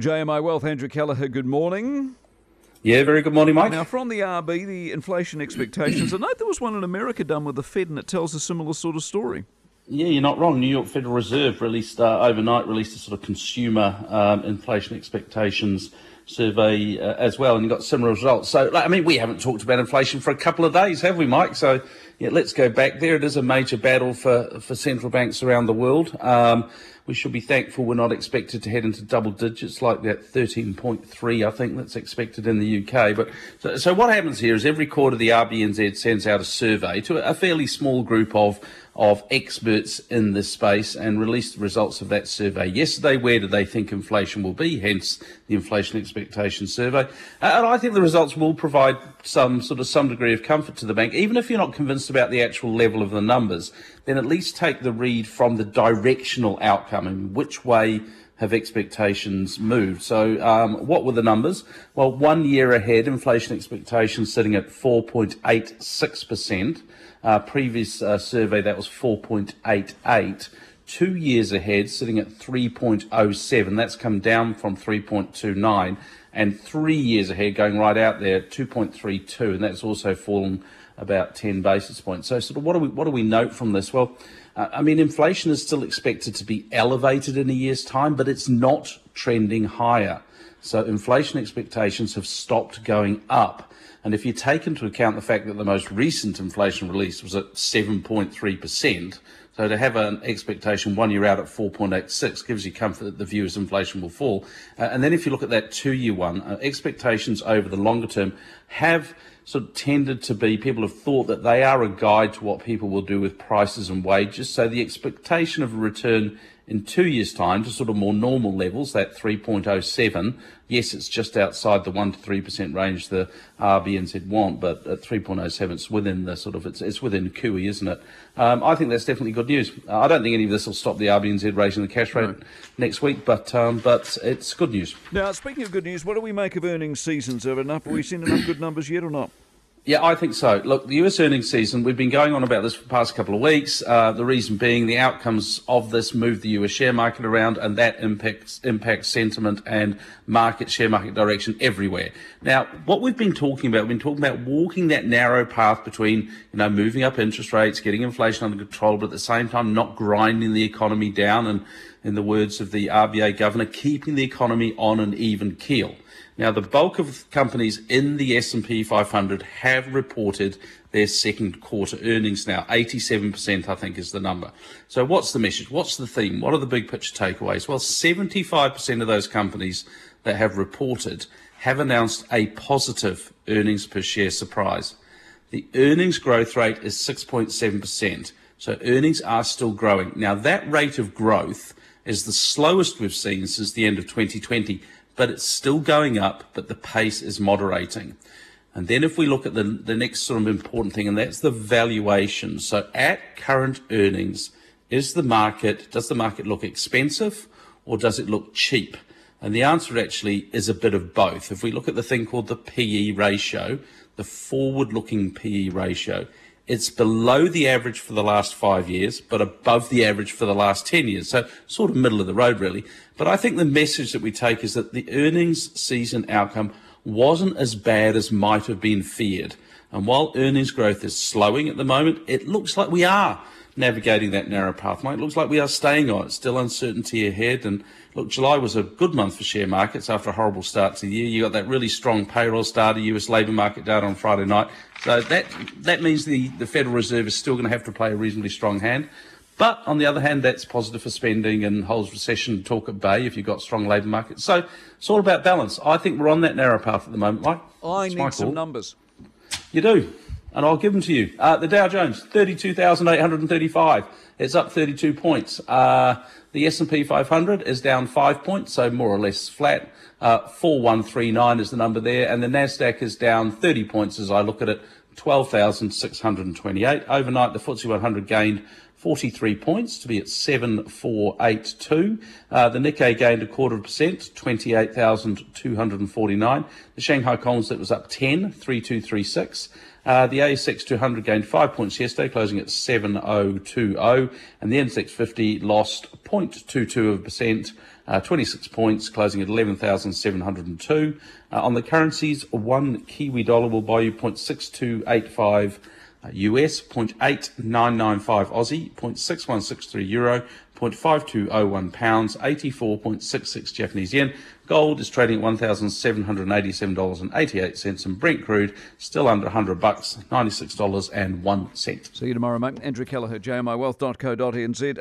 JMI Wealth, Andrew Kelleher, good morning. Yeah, very good morning, Mike. Now, from the RB, the inflation expectations. I know there was one in America done with the Fed, and it tells a similar sort of story. Yeah, you're not wrong. New York Federal Reserve released overnight a sort of consumer inflation expectations survey as well, and you got similar results. So, I mean, we haven't talked about inflation for a couple of days, have we, Mike? So, yeah, let's go back there. It is a major battle for central banks around the world. We should be thankful we're not expected to head into double digits like that 13.3, I think, that's expected in the UK. But so what happens here is every quarter the RBNZ sends out a survey to a fairly small group of experts in this space and released the results of that survey yesterday. Where do they think inflation will be? Hence the inflation expectation survey. And I think the results will provide some degree of comfort to the bank. Even if you're not convinced about the actual level of the numbers, then at least take the read from the directional outcome and which way have expectations moved. So what were the numbers? Well, 1 year ahead, inflation expectations sitting at 4.86%. Previous survey, that was 4.88%. 2 years ahead, sitting at 3.07%. That's come down from 3.29%. And 3 years ahead, going right out there, 2.32%. And that's also fallen about 10 basis points. So sort of what do we note from this? Well, I mean, inflation is still expected to be elevated in a year's time, but it's not trending higher. So inflation expectations have stopped going up. And if you take into account the fact that the most recent inflation release was at 7.3%, so to have an expectation 1 year out at 4.86 gives you comfort that the view is inflation will fall. And then if you look at that 2 year one, expectations over the longer term have sort of tended to be, people have thought that they are a guide to what people will do with prices and wages. So the expectation of a return in 2 years' time to sort of more normal levels, that 3.07, yes, it's just outside the 1% to 3% range the RBNZ want, but at 3.07, it's within the sort of, it's within QE, isn't it? I think that's definitely good news. I don't think any of this will stop the RBNZ raising the cash rate next week, but it's good news. Now, speaking of good news, what do we make of earnings seasons? Have we seen enough good numbers yet or not? Yeah, I think so. Look, the US earnings season, we've been going on about this for the past couple of weeks. The reason being the outcomes of this move the US share market around, and that impacts sentiment and share market direction everywhere. Now, what we've been talking about walking that narrow path between, moving up interest rates, getting inflation under control, but at the same time not grinding the economy down, and in the words of the RBA governor, keeping the economy on an even keel. Now, the bulk of companies in the S&P 500 have reported their second quarter earnings now. 87%, I think, is the number. So what's the message? What's the theme? What are the big picture takeaways? Well, 75% of those companies that have reported have announced a positive earnings per share surprise. The earnings growth rate is 6.7%, so earnings are still growing. Now, that rate of growth is the slowest we've seen since the end of 2020. But it's still going up, but the pace is moderating. And then if we look at the next sort of important thing, and that's the valuation. So at current earnings, does the market look expensive or does it look cheap? And the answer actually is a bit of both. If we look at the thing called the PE ratio, the forward-looking PE ratio, it's below the average for the last 5 years, but above the average for the last 10 years. So sort of middle of the road, really. But I think the message that we take is that the earnings season outcome wasn't as bad as might have been feared. And while earnings growth is slowing at the moment, it looks like we are navigating that narrow path, Mike. It looks like we are staying on it. Still uncertainty ahead. And look, July was a good month for share markets after a horrible start to the year. You got that really strong payroll data, US labour market data on Friday night. So that means the Federal Reserve is still going to have to play a reasonably strong hand. But on the other hand, that's positive for spending and holds recession talk at bay if you've got strong labour markets. So it's all about balance. I think we're on that narrow path at the moment, Mike. I need some numbers. You do. And I'll give them to you. The Dow Jones, 32,835. It's up 32 points. The S&P 500 is down 5 points, so more or less flat. 4139 is the number there. And the NASDAQ is down 30 points as I look at it, 12,628. Overnight, the FTSE 100 gained 43 points to be at 7482. The Nikkei gained 0.25%, 28,249. The Shanghai Composite was up 10, 3236. The ASX 200 gained 5 points yesterday, closing at 7020, and the N650 lost 0.22%, 26 points, closing at 11,702. On the currencies, one Kiwi dollar will buy you 0.6285 US, 0.8995 Aussie, 0.6163 Euro, 0.5201 pounds, 84.66 Japanese yen. Gold is trading at $1,787.88, and Brent crude still under $100, $96.01. See you tomorrow, mate. Andrew Kelleher, jmiwealth.co.nz.